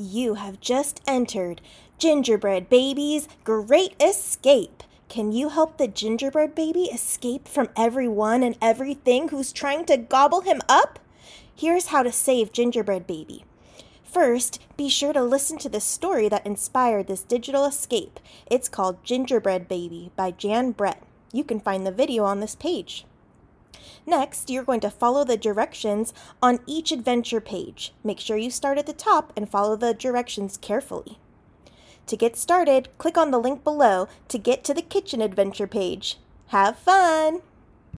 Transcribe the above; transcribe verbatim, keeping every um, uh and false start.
You have just entered Gingerbread Baby's Great Escape. Can you help the gingerbread baby escape from everyone and everything who's trying to gobble him up? Here's how to save Gingerbread Baby. First, be sure to listen to the story that inspired this digital escape. It's called Gingerbread Baby by Jan Brett. You can find the video on this page. Next, you're going to follow the directions on each adventure page. Make sure you start at the top and follow the directions carefully. To get started, click on the link below to get to the kitchen adventure page. Have fun!